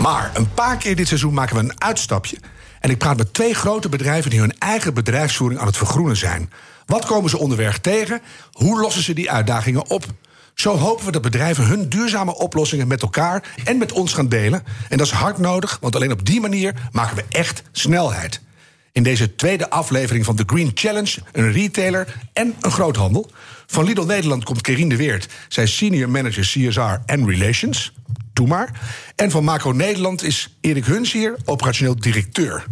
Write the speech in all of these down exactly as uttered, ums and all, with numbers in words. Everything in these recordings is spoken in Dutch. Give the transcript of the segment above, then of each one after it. Maar een paar keer dit seizoen maken we een uitstapje. En ik praat met twee grote bedrijven die hun eigen bedrijfsvoering aan het vergroenen zijn. Wat komen ze onderweg tegen? Hoe lossen ze die uitdagingen op? Zo hopen we dat bedrijven hun duurzame oplossingen met elkaar en met ons gaan delen. En dat is hard nodig, want alleen op die manier maken we echt snelheid. In deze tweede aflevering van The Green Challenge, een retailer en een groothandel. Van Lidl Nederland komt Kerien de Weert. Zij is senior manager C S R en Relations. Doe maar. En van Makro Nederland is Erik Huns hier, operationeel directeur.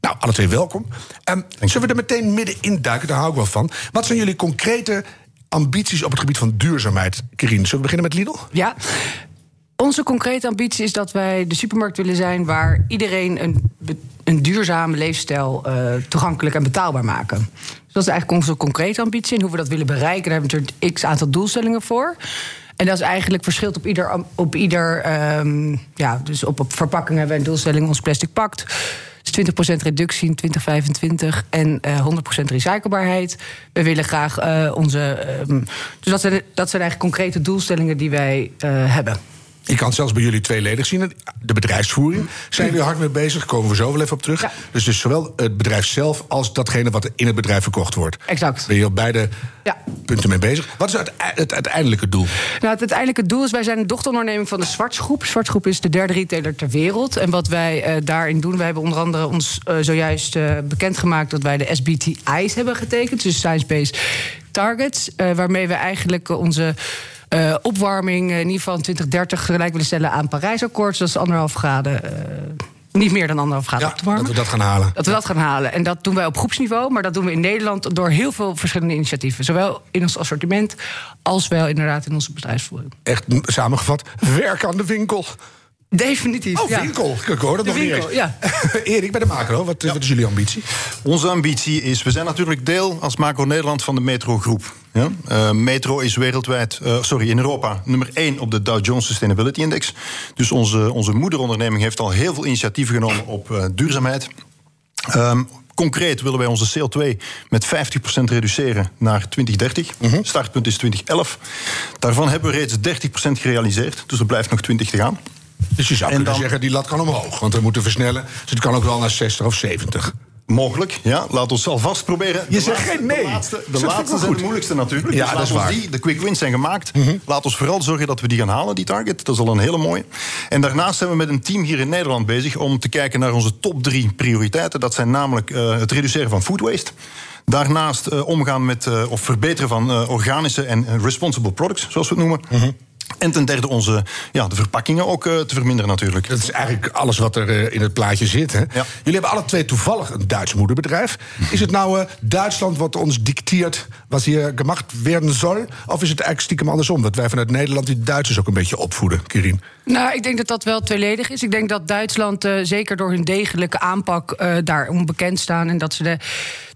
Nou, alle twee welkom. Um, zullen we er meteen midden in duiken? Daar hou ik wel van. Wat zijn jullie concrete ambities op het gebied van duurzaamheid? Kerien, zullen we beginnen met Lidl? Ja. Onze concrete ambitie is dat wij de supermarkt willen zijn waar iedereen een, een duurzame leefstijl uh, toegankelijk en betaalbaar maken. Dus dat is eigenlijk onze concrete ambitie. En hoe we dat willen bereiken, daar hebben we natuurlijk x aantal doelstellingen voor. En dat is eigenlijk verschilt op ieder. Op ieder um, ja, dus op, op verpakkingen hebben we een doelstelling: ons plastic pakt. Dus twintig procent reductie in twintig vijfentwintig en uh, honderd procent recyclebaarheid. We willen graag uh, onze. Um, dus dat zijn, dat zijn eigenlijk concrete doelstellingen die wij uh, hebben. Ik kan het zelfs bij jullie tweeledig zien. De bedrijfsvoering zijn jullie hard mee bezig. Daar komen we zo wel even op terug. Ja. Dus, dus zowel het bedrijf zelf als datgene wat in het bedrijf verkocht wordt. Exact. Ben je op beide ja. punten mee bezig. Wat is het, het uiteindelijke doel? Nou, het uiteindelijke doel is, wij zijn een dochteronderneming van de Zwarts Groep. Zwarts Groep is de derde retailer ter wereld. En wat wij uh, daarin doen, wij hebben onder andere ons uh, zojuist uh, bekendgemaakt dat wij de S B T I's hebben getekend. Dus Science Based Targets. Uh, waarmee we eigenlijk onze Uh, opwarming in ieder geval in twintig dertig gelijk willen stellen aan Parijsakkoord. Dat is anderhalf graden, uh, niet meer dan anderhalf graden ja, op te warmen. Dat we dat gaan halen. Dat we dat gaan halen. En dat doen wij op groepsniveau, maar dat doen we in Nederland door heel veel verschillende initiatieven. Zowel in ons assortiment als wel inderdaad in onze bedrijfsvoering. Echt samengevat, werk aan de winkel. Definitief. Oh, winkel. Ja. Ik hoor dat de nog winkel, niet eens. Ja. Erik, bij de Makro, wat, ja. wat is jullie ambitie? Onze ambitie is, we zijn natuurlijk deel als Makro Nederland van de Metro-groep. Ja? Uh, Metro is wereldwijd, uh, sorry, in Europa nummer één op de Dow Jones Sustainability Index. Dus onze, onze moederonderneming heeft al heel veel initiatieven genomen op uh, duurzaamheid. Um, Concreet willen wij onze C O twee met vijftig procent reduceren naar twintig dertig. Uh-huh. Startpunt is twintig elf. Daarvan hebben we reeds dertig procent gerealiseerd. Dus er blijft nog twintig te gaan. Dus je zou kunnen dan zeggen, die lat kan omhoog. Want we moeten versnellen. Dus het kan ook wel naar zestig of zeventig. Mogelijk, ja. Laat ons alvast proberen. Je zegt geen nee. De laatste, de laatste zijn de moeilijkste natuurlijk. Ja, dus dat is waar. Die, de quick wins zijn gemaakt. Mm-hmm. Laat ons vooral zorgen dat we die gaan halen, die target. Dat is al een hele mooie. En daarnaast zijn we met een team hier in Nederland bezig om te kijken naar onze top drie prioriteiten. Dat zijn namelijk uh, het reduceren van food waste. Daarnaast uh, omgaan met uh, of verbeteren van uh, organische en responsible products, zoals we het noemen. Mm-hmm. En ten derde onze ja, de verpakkingen ook uh, te verminderen natuurlijk. Dat is eigenlijk alles wat er uh, in het plaatje zit. Hè? Ja. Jullie hebben alle twee toevallig een Duits moederbedrijf. Is het nou uh, Duitsland wat ons dicteert wat hier gemaakt werden zal? Of is het eigenlijk stiekem andersom? Dat wij vanuit Nederland die Duitsers ook een beetje opvoeden, Kerien? Nou, ik denk dat dat wel tweeledig is. Ik denk dat Duitsland uh, zeker door hun degelijke aanpak uh, daar onbekend staan. En dat ze de,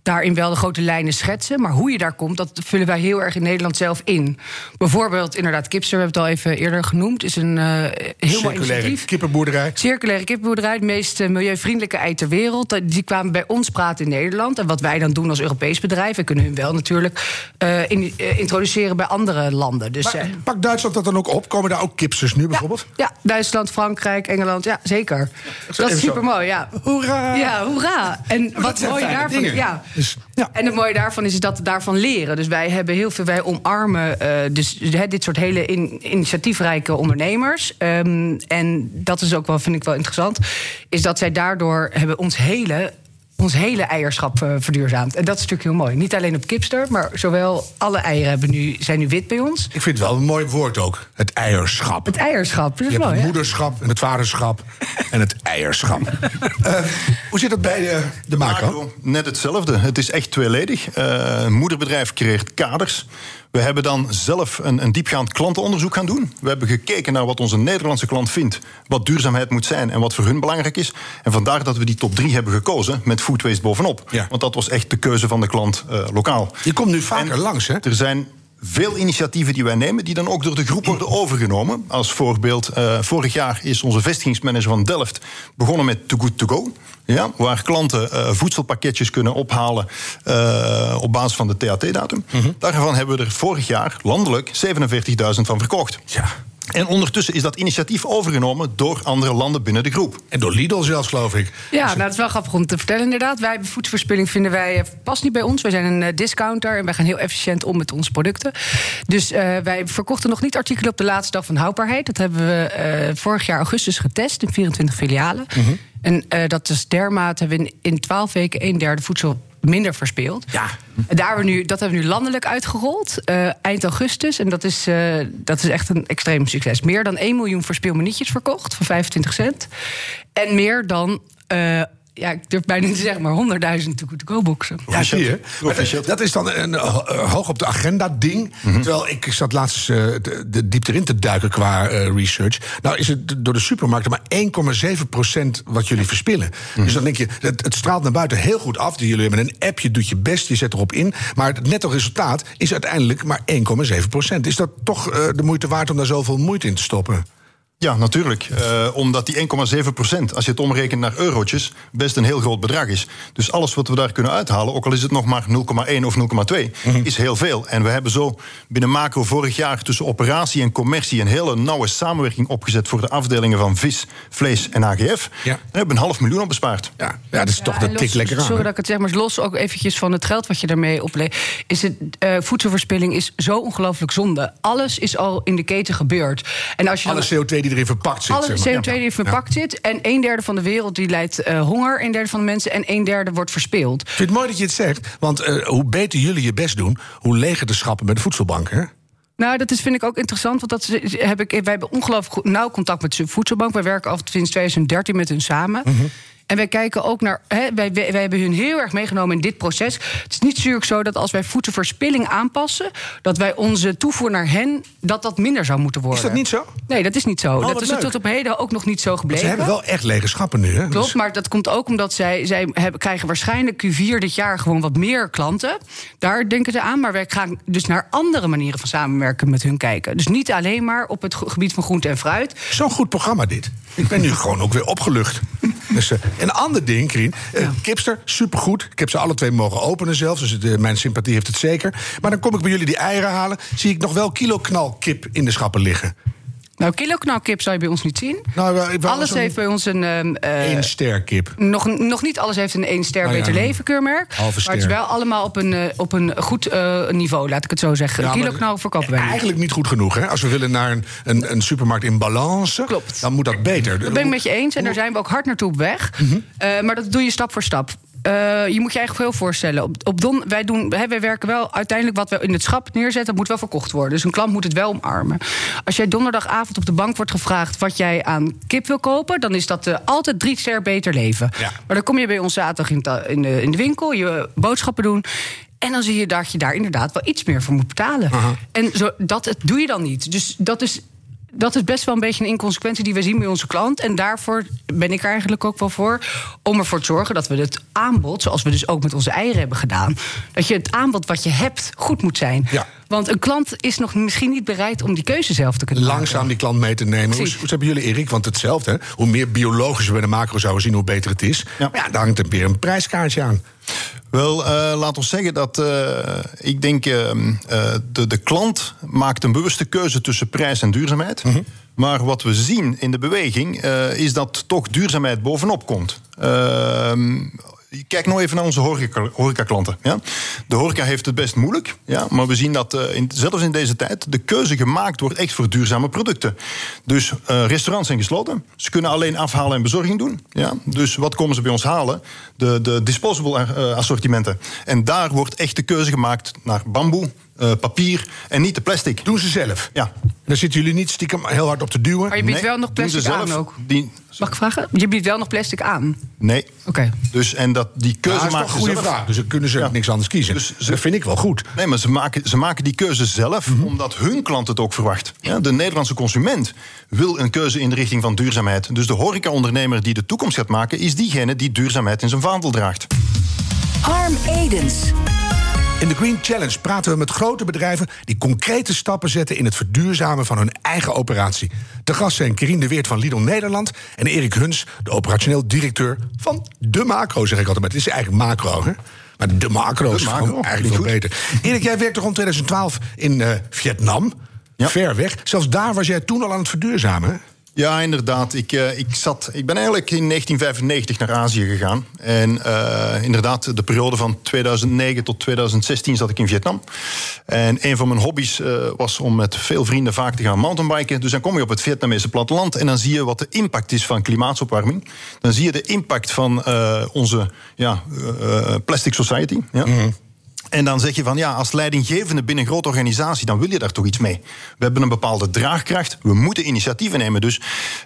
daarin wel de grote lijnen schetsen. Maar hoe je daar komt, dat vullen wij heel erg in Nederland zelf in. Bijvoorbeeld inderdaad Kipster, we hebben het al even eerder genoemd. Is een uh, heel Circulaire mooi initiatief. Kippenboerderij. Circulaire kippenboerderij, de meest uh, milieuvriendelijke ei ter wereld. Die kwamen bij ons praten in Nederland. En wat wij dan doen als Europees bedrijf, we kunnen hun wel natuurlijk uh, in, uh, introduceren bij andere landen. Dus, maar, uh, pak Duitsland dat dan ook op? Komen daar ook Kipsters nu bijvoorbeeld? Ja. Ja, Duitsland, Frankrijk, Engeland, ja, zeker. Dat is supermooi, ja. Hoera! Ja, hoera! En wat mooi daarvan, ja. Dus, ja. En het mooie daarvan is dat we daarvan leren. Dus wij hebben heel veel, wij omarmen uh, dus, he, dit soort hele in, initiatiefrijke ondernemers. Um, en dat is ook wel, vind ik wel interessant, is dat zij daardoor hebben ons hele... ons hele eierschap uh, verduurzaamd. En dat is natuurlijk heel mooi. Niet alleen op Kipster, maar zowel alle eieren hebben nu, zijn nu wit bij ons. Ik vind het wel een mooi woord ook, het eierschap. Het eierschap, dat is je mooi. Het moederschap en het vaderschap. en het eierscham. uh, hoe zit dat bij de, de macro? Net hetzelfde. Het is echt tweeledig. Uh, moederbedrijf creëert kaders. We hebben dan zelf een, een diepgaand klantenonderzoek gaan doen. We hebben gekeken naar wat onze Nederlandse klant vindt, wat duurzaamheid moet zijn en wat voor hun belangrijk is. En vandaar dat we die top drie hebben gekozen met food waste bovenop. Ja. Want dat was echt de keuze van de klant uh, lokaal. Je komt nu vaker en langs, hè? Er zijn veel initiatieven die wij nemen, die dan ook door de groep worden overgenomen. Als voorbeeld, uh, vorig jaar is onze vestigingsmanager van Delft begonnen met Too Good To Go. Ja, waar klanten uh, voedselpakketjes kunnen ophalen uh, op basis van de T H T-datum. Mm-hmm. Daarvan hebben we er vorig jaar landelijk zevenenveertigduizend van verkocht. Ja. En ondertussen is dat initiatief overgenomen door andere landen binnen de groep. En door Lidl zelfs, geloof ik. Ja, nou, dat is wel grappig om te vertellen, inderdaad. Wij, voedselverspilling vinden wij, past niet bij ons. Wij zijn een uh, discounter en wij gaan heel efficiënt om met onze producten. Dus uh, wij verkochten nog niet artikelen op de laatste dag van houdbaarheid. Dat hebben we uh, vorig jaar augustus getest in vierentwintig filialen. Mm-hmm. En uh, dat is dermate hebben we in twaalf weken een derde voedsel minder verspeeld. Ja. Daar hebben we nu, dat hebben we nu landelijk uitgerold, uh, eind augustus. En dat is, uh, dat is echt een extreem succes. Meer dan één miljoen verspeelminietjes verkocht, van vijfentwintig cent. En meer dan, uh, ja, ik durf bijna niet te zeggen, maar honderdduizend to-go-boxen. Ja, zie je. Maar dat is dan een uh, hoog op de agenda ding. Mm-hmm. Terwijl ik zat laatst uh, de, de diep erin te duiken qua uh, research. Nou is het door de supermarkten maar één komma zeven procent wat jullie verspillen. Mm-hmm. Dus dan denk je, het, het straalt naar buiten heel goed af. Jullie hebben een app, je doet je best, je zet erop in. Maar het netto resultaat is uiteindelijk maar één komma zeven procent. Is dat toch uh, de moeite waard om daar zoveel moeite in te stoppen? Ja, natuurlijk. Uh, omdat die één komma zeven procent, als je het omrekent naar eurotjes, best een heel groot bedrag is. Dus alles wat we daar kunnen uithalen, ook al is het nog maar nul komma één of nul komma twee, mm-hmm. is heel veel. En we hebben zo binnen Macro vorig jaar tussen operatie en commercie een hele nauwe samenwerking opgezet voor de afdelingen van vis, vlees en A G F. Ja. En we hebben een half miljoen op bespaard. Ja, ja dat is ja, toch dat tik lekker aan. Sorry hè? Dat ik het zeg, maar los ook eventjes van het geld wat je daarmee opleeft. Is het, uh, voedselverspilling is zo ongelooflijk zonde. Alles is al in de keten gebeurd. En als je alle dan C O twee die erin verpakt zit. Alle zeg maar. C O twee die erin verpakt ja. zit. En een derde van de wereld die lijdt uh, honger. Een derde van de mensen. En een derde wordt verspeeld. Ik vind het mooi dat je het zegt. Want uh, hoe beter jullie je best doen, hoe leger de schappen met de voedselbank, hè? Nou, dat is, vind ik ook interessant, want dat heb ik, wij hebben ongelooflijk goed, nauw contact met de voedselbank. Wij werken al sinds tweeduizend dertien met hun samen. Mm-hmm. En wij kijken ook naar, hè, wij, wij, wij hebben hun heel erg meegenomen in dit proces. Het is niet natuurlijk zo dat als wij voedselverspilling aanpassen, dat wij onze toevoer naar hen, dat dat minder zou moeten worden. Is dat niet zo? Nee, dat is niet zo. Oh, dat is leuk. Tot op heden ook nog niet zo gebleven. Maar ze hebben wel echt lege schappen nu, hè? Klopt, maar dat komt ook omdat zij, zij hebben, krijgen waarschijnlijk Q vier dit jaar gewoon wat meer klanten. Daar denken ze aan, maar wij gaan dus naar andere manieren van samenwerken met hun kijken. Dus niet alleen maar op het gebied van groente en fruit. Zo'n goed programma dit. Ik ben nu gewoon ook weer opgelucht. Dus, uh, een ander ding, Kerien. Uh, ja. Kipster, supergoed. Ik heb ze alle twee mogen openen zelfs. Dus uh, mijn sympathie heeft het zeker. Maar dan kom ik bij jullie die eieren halen. Zie ik nog wel kiloknalkip in de schappen liggen. Nou, kiloknalkip zou je bij ons niet zien. Nou, alles heeft bij ons een... Uh, Eén ster kip. Nog, nog niet alles heeft een één ster nou, beter ja, leven keurmerk. Halve ster. Maar het is wel allemaal op een, op een goed uh, niveau, laat ik het zo zeggen. Ja, kiloknal verkopen wij eigenlijk niet. niet goed genoeg, hè? Als we willen naar een, een, een supermarkt in balans, klopt, dan moet dat beter. Dat ben ik met je eens en daar zijn we ook hard naartoe op weg. Mm-hmm. Uh, maar dat doe je stap voor stap. Uh, je moet je eigenlijk veel voorstellen. Op, op don, wij, doen, hè, wij werken wel uiteindelijk wat we in het schap neerzetten, dat moet wel verkocht worden. Dus een klant moet het wel omarmen. Als jij donderdagavond op de bank wordt gevraagd wat jij aan kip wil kopen, dan is dat uh, altijd drie ster beter leven. Ja. Maar dan kom je bij ons zaterdag in, ta- in, de, in de winkel, je boodschappen doen. En dan zie je dat je daar inderdaad wel iets meer voor moet betalen. Uh-huh. En zo, dat, dat doe je dan niet. Dus dat is... Dat is best wel een beetje een inconsequentie die we zien bij onze klant. En daarvoor ben ik er eigenlijk ook wel voor. Om ervoor te zorgen dat we het aanbod, zoals we dus ook met onze eieren hebben gedaan, dat je het aanbod wat je hebt goed moet zijn. Ja. Want een klant is nog misschien niet bereid om die keuze zelf te kunnen maken. Langzaam die klant mee te nemen. Hoe, hoe hebben jullie, Erik? Want hetzelfde, hè? Hoe meer biologisch we bij de macro zouden zien, hoe beter het is. Ja. Maar ja, daar hangt er weer een prijskaartje aan. Wel, uh, laat ons zeggen dat uh, ik denk... Uh, uh, de, de klant maakt een bewuste keuze tussen prijs en duurzaamheid. Mm-hmm. Maar wat we zien in de beweging uh, is dat toch duurzaamheid bovenop komt. Uh, Kijk nou even naar onze horeca, horecaklanten. Ja? De horeca heeft het best moeilijk. Ja? Maar we zien dat uh, in, zelfs in deze tijd de keuze gemaakt wordt echt voor duurzame producten. Dus uh, restaurants zijn gesloten. Ze kunnen alleen afhalen en bezorging doen. Ja? Dus wat komen ze bij ons halen? De, de disposable assortimenten. En daar wordt echt de keuze gemaakt naar bamboe, uh, papier en niet de plastic. Doen ze zelf? Ja. Daar zitten jullie niet stiekem heel hard op te duwen. Maar je biedt nee, wel nog plastic aan ook? Die... Mag ik vragen? Je biedt wel nog plastic aan? Nee. Oké. Okay. Dus en dat die keuze ja, dat is maken een goede zelf. Vraag. Dus dan kunnen ze ja. niks anders kiezen. Dus ze... Dat vind ik wel goed. Nee, maar ze maken, ze maken die keuze zelf mm-hmm. omdat hun klant het ook verwacht. Ja, de Nederlandse consument wil een keuze in de richting van duurzaamheid. Dus de horecaondernemer die de toekomst gaat maken... is diegene die duurzaamheid in zijn vaandel draagt. Harm Edens. In The Green Challenge praten we met grote bedrijven... die concrete stappen zetten in het verduurzamen van hun eigen operatie. Te gast zijn Kerien de Weert van Lidl Nederland... en Erik Huns, de operationeel directeur van de Makro, zeg ik altijd. Maar het is eigenlijk Makro, hè? Maar de Makro is gewoon eigenlijk veel beter. Erik, jij werkte rond twintig twaalf in uh, Vietnam, ja. ver weg. Zelfs daar was jij toen al aan het verduurzamen, hè? Ja, inderdaad. Ik, uh, ik, zat, ik ben eigenlijk in negentien vijfennegentig naar Azië gegaan. En uh, inderdaad, de periode van tweeduizend negen tot tweeduizend zestien zat ik in Vietnam. En een van mijn hobby's uh, was om met veel vrienden vaak te gaan mountainbiken. Dus dan kom je op het Vietnamese platteland... en dan zie je wat de impact is van klimaatopwarming. Dan zie je de impact van uh, onze ja, uh, plastic society... Ja? Mm-hmm. En dan zeg je van, ja, als leidinggevende binnen een grote organisatie... dan wil je daar toch iets mee. We hebben een bepaalde draagkracht, we moeten initiatieven nemen. Dus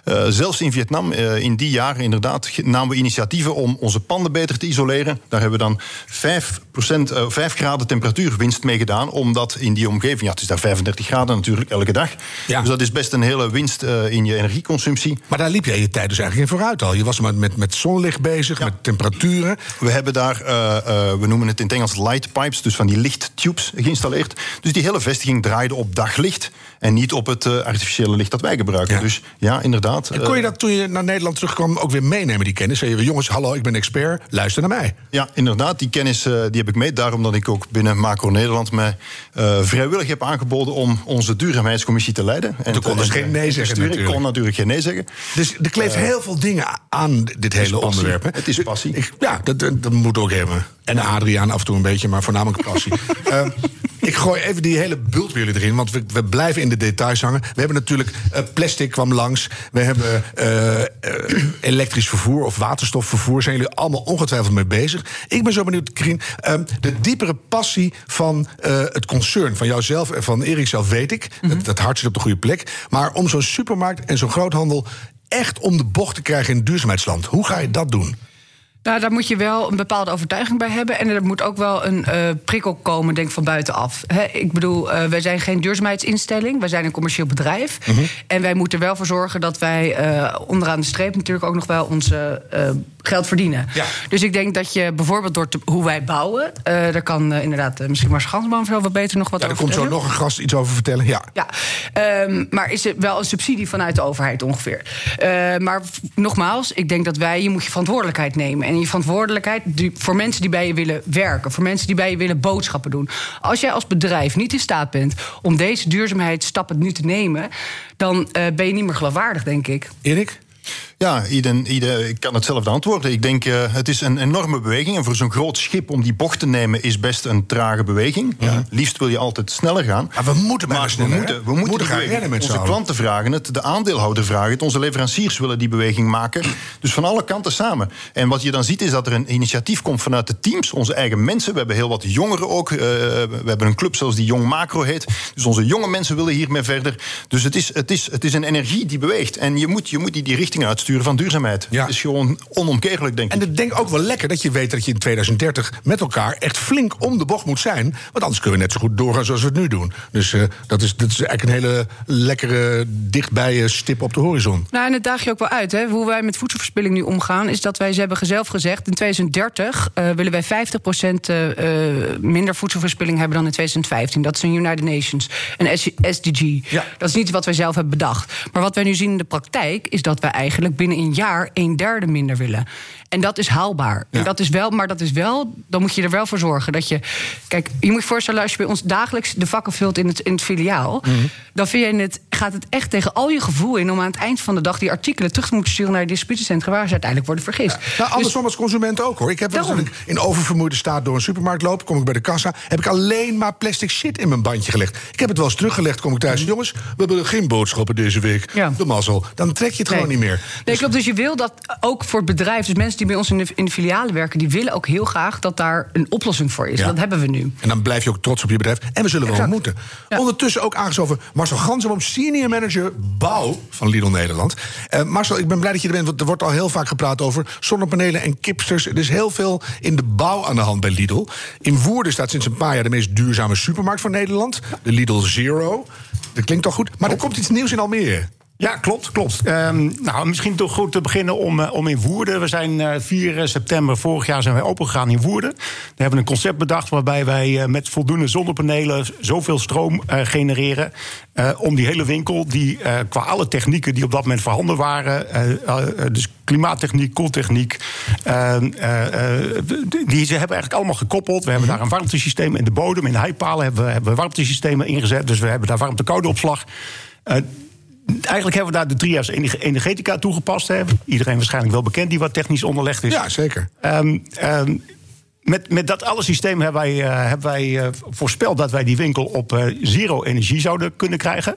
uh, zelfs in Vietnam, uh, in die jaren inderdaad... namen we initiatieven om onze panden beter te isoleren. Daar hebben we dan vijf procent, uh, vijf graden temperatuurwinst mee gedaan... omdat in die omgeving, ja, het is daar vijfendertig graden natuurlijk elke dag. Ja. Dus dat is best een hele winst uh, in je energieconsumptie. Maar daar liep je je tijd dus eigenlijk in vooruit al. Je was maar met, met zonlicht bezig, ja. met temperaturen. We hebben daar, uh, uh, we noemen het in het Engels light pipe... dus van die lichttubes geïnstalleerd. Dus die hele vestiging draaide op daglicht... en niet op het uh, artificiële licht dat wij gebruiken. Ja. Dus ja, inderdaad. En kon je dat toen je naar Nederland terugkwam ook weer meenemen, die kennis? Zeg je, jongens, hallo, ik ben expert, luister naar mij. Ja, inderdaad, die kennis uh, die heb ik mee. Daarom dat ik ook binnen Makro Nederland... mij uh, vrijwillig heb aangeboden om onze duurzaamheidscommissie te leiden. En toen kon dus geen nee zeggen natuurlijk. Ik kon natuurlijk geen nee zeggen. Dus er kleeft uh, heel veel dingen aan dit hele onderwerp. Hè? Het is passie. Ik, ja, dat, dat moet ook hebben. En Adriaan af en toe een beetje, maar voornamelijk passie. uh, ik gooi even die hele bult weer erin, want we, we blijven in de details hangen. We hebben natuurlijk uh, plastic kwam langs. We hebben uh, uh, elektrisch vervoer of waterstofvervoer. Zijn jullie allemaal ongetwijfeld mee bezig. Ik ben zo benieuwd, Kerien. Uh, de diepere passie van uh, het concern, van jouzelf en van Erik zelf, weet ik. Mm-hmm. Dat, dat hart zit op de goede plek. Maar om zo'n supermarkt en zo'n groothandel echt om de bocht te krijgen in duurzaamheidsland. Hoe ga je dat doen? Nou, daar moet je wel een bepaalde overtuiging bij hebben. En er moet ook wel een uh, prikkel komen, denk ik, van buitenaf. He, ik bedoel, uh, wij zijn geen duurzaamheidsinstelling. Wij zijn een commercieel bedrijf. Mm-hmm. En wij moeten er wel voor zorgen dat wij uh, onderaan de streep... natuurlijk ook nog wel ons uh, geld verdienen. Ja. Dus ik denk dat je bijvoorbeeld door te, hoe wij bouwen... Uh, daar kan uh, inderdaad uh, misschien Marcel Ganselman wel wat beter nog wat ja, over vertellen. Er komt zo nog een gast iets over vertellen, ja. ja um, maar is er wel een subsidie vanuit de overheid ongeveer. Uh, maar nogmaals, ik denk dat wij... je moet je verantwoordelijkheid nemen... En je verantwoordelijkheid voor mensen die bij je willen werken. Voor mensen die bij je willen boodschappen doen. Als jij als bedrijf niet in staat bent om deze duurzaamheidsstappen nu te nemen... dan uh, ben je niet meer geloofwaardig, denk ik. Erik? Ja, ieder, ieder, ik kan hetzelfde antwoorden. Ik denk, uh, het is een enorme beweging. En voor zo'n groot schip om die bocht te nemen is best een trage beweging. Mm-hmm. Ja, liefst wil je altijd sneller gaan. Maar we moeten maar sneller, we moeten, we moeten, we moeten gaan rennen met z'n allen. Onze klanten vragen het, de aandeelhouder vragen het. Onze leveranciers willen die beweging maken. Dus van alle kanten samen. En wat je dan ziet is dat er een initiatief komt vanuit de teams. Onze eigen mensen. We hebben heel wat jongeren ook. Uh, we hebben een club zoals die Jong Makro heet. Dus onze jonge mensen willen hiermee verder. Dus het is, het is, het is een energie die beweegt. En je moet, je moet die, die richting uitsturen. Van duurzaamheid. Ja. Dat is gewoon onomkeerlijk, denk ik. En ik denk ook wel lekker dat je weet dat je in tweeduizend dertig met elkaar echt flink om de bocht moet zijn. Want anders kunnen we net zo goed doorgaan zoals we het nu doen. Dus uh, dat, is, dat is eigenlijk een hele lekkere, dichtbij stip op de horizon. Nou, en dat daag je ook wel uit. Hè. Hoe wij met voedselverspilling nu omgaan, is dat wij ze hebben zelf gezegd... in tweeduizend dertig uh, willen wij vijftig procent uh, minder voedselverspilling hebben dan in tweeduizend vijftien. Dat is een United Nations, een S D G. Ja. Dat is niet wat wij zelf hebben bedacht. Maar wat wij nu zien in de praktijk, is dat wij eigenlijk... binnen een jaar een derde minder willen. En dat is haalbaar. Ja. En dat is wel, maar dat is wel, dan moet je er wel voor zorgen dat je... Kijk, je moet je voorstellen, als je bij ons dagelijks de vakken vult in het, in het filiaal... Mm-hmm. Dan vind je het gaat het echt tegen al je gevoel in om aan het eind van de dag die artikelen terug te moeten sturen naar het distributiecentrum waar ze uiteindelijk worden vergist. Ja. Nou, andersom dus, als consument ook hoor. Ik heb natuurlijk in oververmoeide staat door een supermarkt lopen, kom ik bij de kassa, heb ik alleen maar plastic shit in mijn bandje gelegd. Ik heb het wel eens teruggelegd, kom ik thuis. Mm. Jongens, we hebben geen boodschappen deze week. Ja. De mazzel. Dan trek je het nee. gewoon niet meer. Dus nee, klopt. Dus je wil dat ook voor het bedrijf. Dus mensen die bij ons in de, in de filialen werken, die willen ook heel graag dat daar een oplossing voor is. Ja. Dat hebben we nu. En dan blijf je ook trots op je bedrijf. En we zullen exact. wel moeten. Ja. Ondertussen ook aangeschoven Marcel Ganselman, senior manager bouw van Lidl Nederland. Uh, Marcel, ik ben blij dat je er bent, want er wordt al heel vaak gepraat over zonnepanelen en kipsters. Er is heel veel in de bouw aan de hand bij Lidl. In Woerden staat sinds een paar jaar de meest duurzame supermarkt van Nederland. De Lidl Zero. Dat klinkt toch goed? Maar er komt iets nieuws in Almere. Ja, klopt, klopt. Um, nou, misschien toch goed te beginnen om, uh, om in Woerden. We zijn uh, vier september vorig jaar zijn wij opengegaan in Woerden. Daar hebben we een concept bedacht waarbij wij uh, met voldoende zonnepanelen zoveel stroom uh, genereren uh, om die hele winkel, die uh, qua alle technieken die op dat moment voorhanden waren, uh, uh, dus klimaattechniek, koeltechniek, uh, uh, uh, die ze hebben eigenlijk allemaal gekoppeld. We hebben daar een warmtesysteem in de bodem, in de heipalen hebben we hebben warmtesystemen ingezet. Dus we hebben daar warmte-koudeopslag. Uh, Eigenlijk hebben we daar de trias energetica toegepast. Hè. Iedereen waarschijnlijk wel bekend die wat technisch onderlegd is. Ja, zeker. Um, um, met, met dat alle systeem hebben wij, uh, hebben wij uh, voorspeld dat wij die winkel op uh, zero energie zouden kunnen krijgen.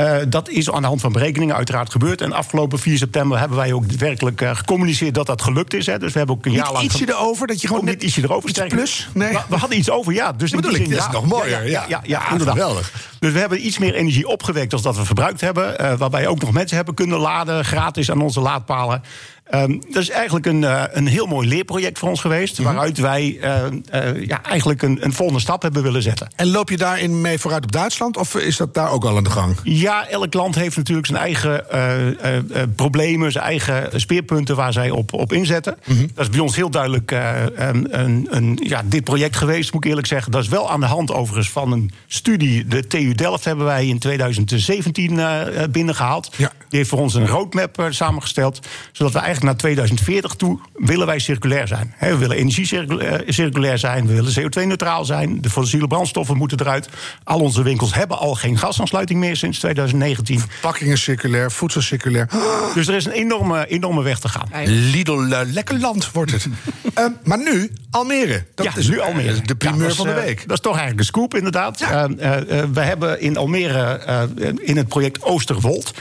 Uh, dat is aan de hand van berekeningen uiteraard gebeurd. En afgelopen vier september hebben wij ook werkelijk uh, gecommuniceerd dat dat gelukt is. Hè. Dus we hebben ook een jaar niet lang... ietsje erover? Dat je gewoon net... niet ietsje erover iets plus? Nee. We, we hadden iets over, ja. Dus dat bedoel ik, dat is nog mooier. Ja, ja, ja, ja, ja, ja geweldig. Dus we hebben iets meer energie opgewekt dan dat we verbruikt hebben. Uh, waarbij ook nog mensen hebben kunnen laden, gratis aan onze laadpalen. Um, dat is eigenlijk een, uh, een heel mooi leerproject voor ons geweest. Mm-hmm. Waaruit wij uh, uh, ja, eigenlijk een, een volgende stap hebben willen zetten. En loop je daarin mee vooruit op Duitsland? Of is dat daar ook al aan de gang? Ja, elk land heeft natuurlijk zijn eigen uh, uh, uh, problemen, zijn eigen speerpunten waar zij op, op inzetten. Mm-hmm. Dat is bij ons heel duidelijk uh, een, een, een, ja, dit project geweest, moet ik eerlijk zeggen. Dat is wel aan de hand overigens van een studie. De T U Delft hebben wij in twintig zeventien uh, binnengehaald. Ja. Die heeft voor ons een roadmap uh, samengesteld, zodat we eigenlijk naar tweeduizend veertig toe willen wij circulair zijn. He, we willen energie circulair zijn, we willen C O twee neutraal zijn, de fossiele brandstoffen moeten eruit. Al onze winkels hebben al geen gasaansluiting meer sinds twintig negentien. Verpakkingen circulair, voedsel circulair. Dus er is een enorme, enorme weg te gaan. Lidl, uh, lekker land wordt het. uh, maar nu Almere. Dat ja, is nu Almere. De primeur ja, was, van de week. Uh, dat is toch eigenlijk een scoop, inderdaad. Ja. Uh, uh, we hebben in Almere uh, in het project Oosterwold.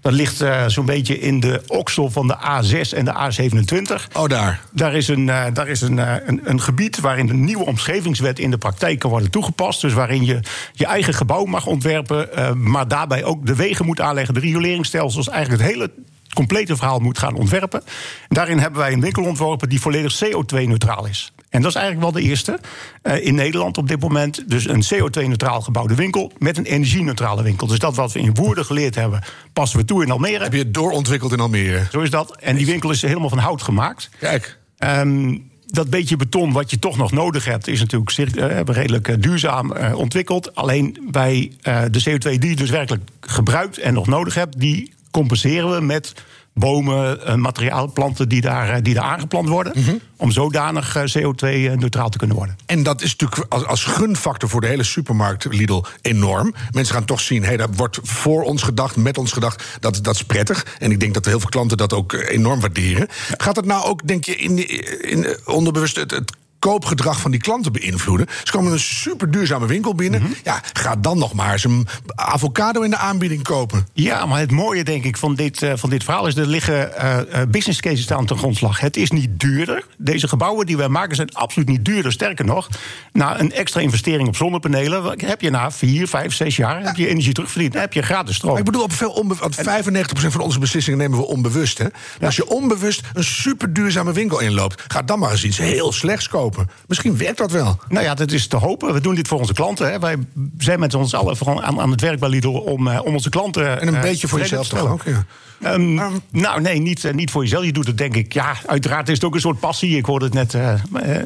Dat ligt uh, zo'n beetje in de oksel van de A zes en de A zevenentwintig. Oh, daar. Daar is, een, uh, daar is een, uh, een, een gebied waarin de nieuwe omgevingswet in de praktijk kan worden toegepast. Dus waarin je je eigen gebouw mag ontwerpen, uh, maar daarbij ook de wegen moet aanleggen. De rioleringsstelsels, eigenlijk het hele complete verhaal moet gaan ontwerpen. En daarin hebben wij een winkel ontworpen die volledig C O twee neutraal is. En dat is eigenlijk wel de eerste uh, in Nederland op dit moment. Dus een C O twee neutraal gebouwde winkel met een energie-neutrale winkel. Dus dat wat we in Woerden geleerd hebben, passen we toe in Almere. Heb je het doorontwikkeld in Almere? Zo is dat. En die winkel is helemaal van hout gemaakt. Kijk. Um, dat beetje beton wat je toch nog nodig hebt, is natuurlijk uh, redelijk duurzaam uh, ontwikkeld. Alleen bij uh, de C O twee die je dus werkelijk gebruikt en nog nodig hebt, die compenseren we met bomen, materiaalplanten die daar, die daar aangeplant worden, mm-hmm. om zodanig C O twee neutraal te kunnen worden. En dat is natuurlijk als, als gunfactor voor de hele supermarkt Lidl enorm. Mensen gaan toch zien, hey, daar wordt voor ons gedacht, met ons gedacht, dat, dat is prettig. En ik denk dat heel veel klanten dat ook enorm waarderen. Gaat het nou ook, denk je, in, in, onderbewust het, het koopgedrag van die klanten beïnvloeden? Ze komen een super duurzame winkel binnen. Mm-hmm. Ja, ga dan nog maar eens een avocado in de aanbieding kopen. Ja, maar het mooie, denk ik, van dit, van dit verhaal is, er liggen uh, business cases aan ten grondslag. Het is niet duurder. Deze gebouwen die wij maken zijn absoluut niet duurder. Sterker nog, na een extra investering op zonnepanelen heb je na vier, vijf, zes jaar ja. heb je energie terugverdiend. Dan heb je gratis stroom. Maar ik bedoel, op veel onbe- want vijfennegentig procent van onze beslissingen nemen we onbewust. Hè? Ja. Als je onbewust een super duurzame winkel inloopt, ga dan maar eens iets heel slechts kopen. Misschien werkt dat wel. Nou ja, dat is te hopen. We doen dit voor onze klanten. Hè. Wij zijn met ons allen vooral aan, aan het werk bij Lidl om, uh, om onze klanten... En een uh, beetje voor jezelf toch ook, ja. Um, um. Nou, nee, niet, niet voor jezelf. Je doet het, denk ik. Ja, uiteraard is het ook een soort passie. Ik hoorde het net uh, uh,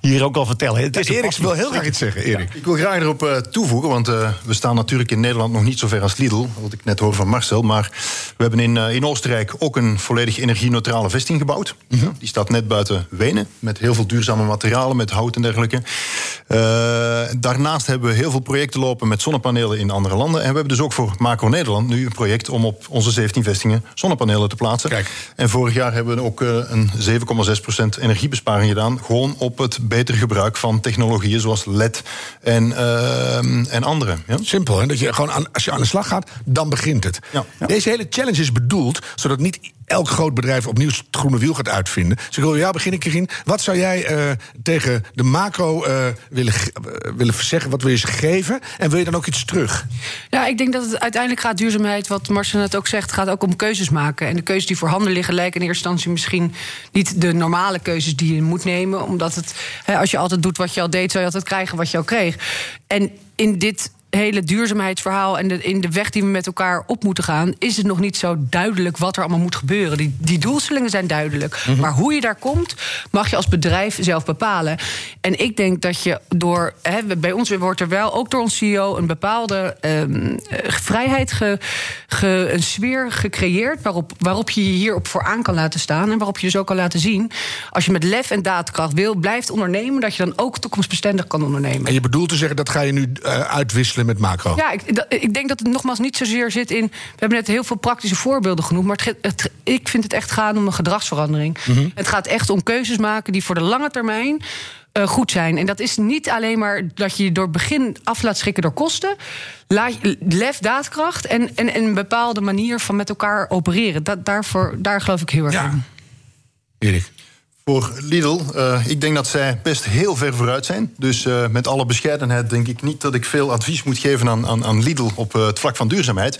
hier ook al vertellen. Het is ja, Erik wil heel graag iets zeggen, Erik. Ja. Ik wil graag erop uh, toevoegen, want uh, we staan natuurlijk in Nederland nog niet zo ver als Lidl. Wat ik net hoorde van Marcel. Maar we hebben in, uh, in Oostenrijk ook een volledig energie-neutrale vesting gebouwd. Mm-hmm. Die staat net buiten Wenen, met heel veel duurzame materialen. materialen, met hout en dergelijke. Uh, daarnaast hebben we heel veel projecten lopen met zonnepanelen in andere landen. En we hebben dus ook voor Makro Nederland nu een project om op onze zeventien vestingen zonnepanelen te plaatsen. Kijk. En vorig jaar hebben we ook een zeven komma zes procent energiebesparing gedaan. Gewoon op het beter gebruik van technologieën zoals L E D en, uh, en andere. Ja? Simpel, hè? Dat je gewoon aan, als je aan de slag gaat, dan begint het. Ja. Ja. Deze hele challenge is bedoeld zodat niet elk groot bedrijf opnieuw het groene wiel gaat uitvinden. Dus ik wil jou beginnen, Kerien. Wat zou jij uh, tegen de macro uh, willen, ge- uh, willen zeggen? Wat wil je ze geven? En wil je dan ook iets terug? Ja, ik denk dat het uiteindelijk gaat duurzaamheid, wat Marcel net ook zegt, gaat ook om keuzes maken. En de keuzes die voorhanden liggen lijken in eerste instantie misschien niet de normale keuzes die je moet nemen. Omdat het, he, als je altijd doet wat je al deed, zou je altijd krijgen wat je al kreeg. En in dit hele duurzaamheidsverhaal en de, in de weg die we met elkaar op moeten gaan, is het nog niet zo duidelijk wat er allemaal moet gebeuren. Die, die doelstellingen zijn duidelijk. Mm-hmm. Maar hoe je daar komt, mag je als bedrijf zelf bepalen. En ik denk dat je door, hè, bij ons wordt er wel ook door ons C E O een bepaalde um, vrijheid, ge, ge, een sfeer gecreëerd waarop, waarop je je hierop voor aan kan laten staan en waarop je dus ook kan laten zien, als je met lef en daadkracht wil, blijft ondernemen, dat je dan ook toekomstbestendig kan ondernemen. En je bedoelt te zeggen, dat ga je nu uh, uitwisselen met macro. Ja, ik, d- ik denk dat het nogmaals niet zozeer zit in, we hebben net heel veel praktische voorbeelden genoemd, maar het, het, ik vind het echt gaan om een gedragsverandering. Mm-hmm. Het gaat echt om keuzes maken die voor de lange termijn uh, goed zijn. En dat is niet alleen maar dat je je door het begin af laat schrikken door kosten, laat, lef, daadkracht en, en, en een bepaalde manier van met elkaar opereren. Dat, daarvoor, daar geloof ik heel erg ja. in. Erik? Voor Lidl, uh, ik denk dat zij best heel ver vooruit zijn. Dus uh, met alle bescheidenheid denk ik niet dat ik veel advies moet geven aan, aan, aan Lidl op uh, het vlak van duurzaamheid.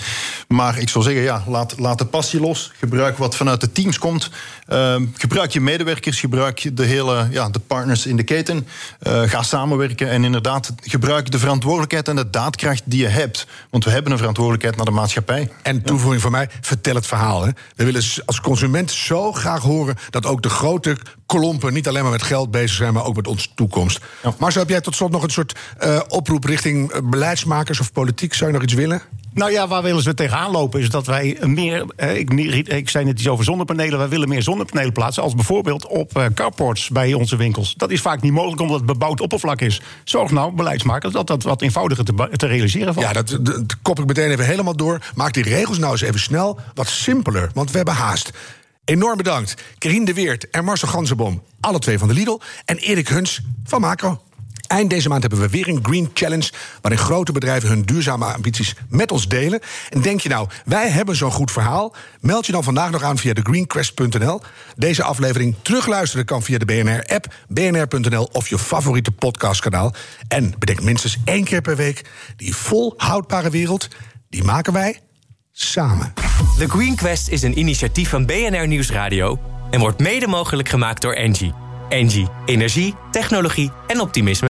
Maar ik zou zeggen, ja, laat, laat de passie los. Gebruik wat vanuit de teams komt. Uh, gebruik je medewerkers, gebruik de hele ja, de partners in de keten. Uh, ga samenwerken en inderdaad gebruik de verantwoordelijkheid en de daadkracht die je hebt. Want we hebben een verantwoordelijkheid naar de maatschappij. En toevoeging ja. van mij, vertel het verhaal. Hè. We willen als consument zo graag horen dat ook de grote kolompen niet alleen maar met geld bezig zijn, maar ook met onze toekomst. Ja. Marcel, heb jij tot slot nog een soort uh, oproep richting beleidsmakers of politiek? Zou je nog iets willen? Nou ja, waar willen ze tegenaan lopen is dat wij meer, eh, ik, ik zei net iets over zonnepanelen, wij willen meer zonnepanelen plaatsen als bijvoorbeeld op eh, carports bij onze winkels. Dat is vaak niet mogelijk omdat het bebouwd oppervlak is. Zorg nou, beleidsmakers, dat dat wat eenvoudiger te, te realiseren valt. Ja, dat, dat kop ik meteen even helemaal door. Maak die regels nou eens even snel wat simpeler, want we hebben haast. Enorm bedankt. Kerien de Weert en Marcel Ganselman, alle twee van de Lidl. En Erik Huns van Makro. Eind deze maand hebben we weer een Green Challenge, waarin grote bedrijven hun duurzame ambities met ons delen. En denk je nou, wij hebben zo'n goed verhaal? Meld je dan vandaag nog aan via the green quest dot n l. Deze aflevering terugluisteren kan via de B N R-app, b n r dot n l of je favoriete podcastkanaal. En bedenk minstens één keer per week, die volhoudbare wereld, die maken wij samen. The Green Quest is een initiatief van B N R Nieuwsradio en wordt mede mogelijk gemaakt door Engie. Engie, energie, technologie en optimisme.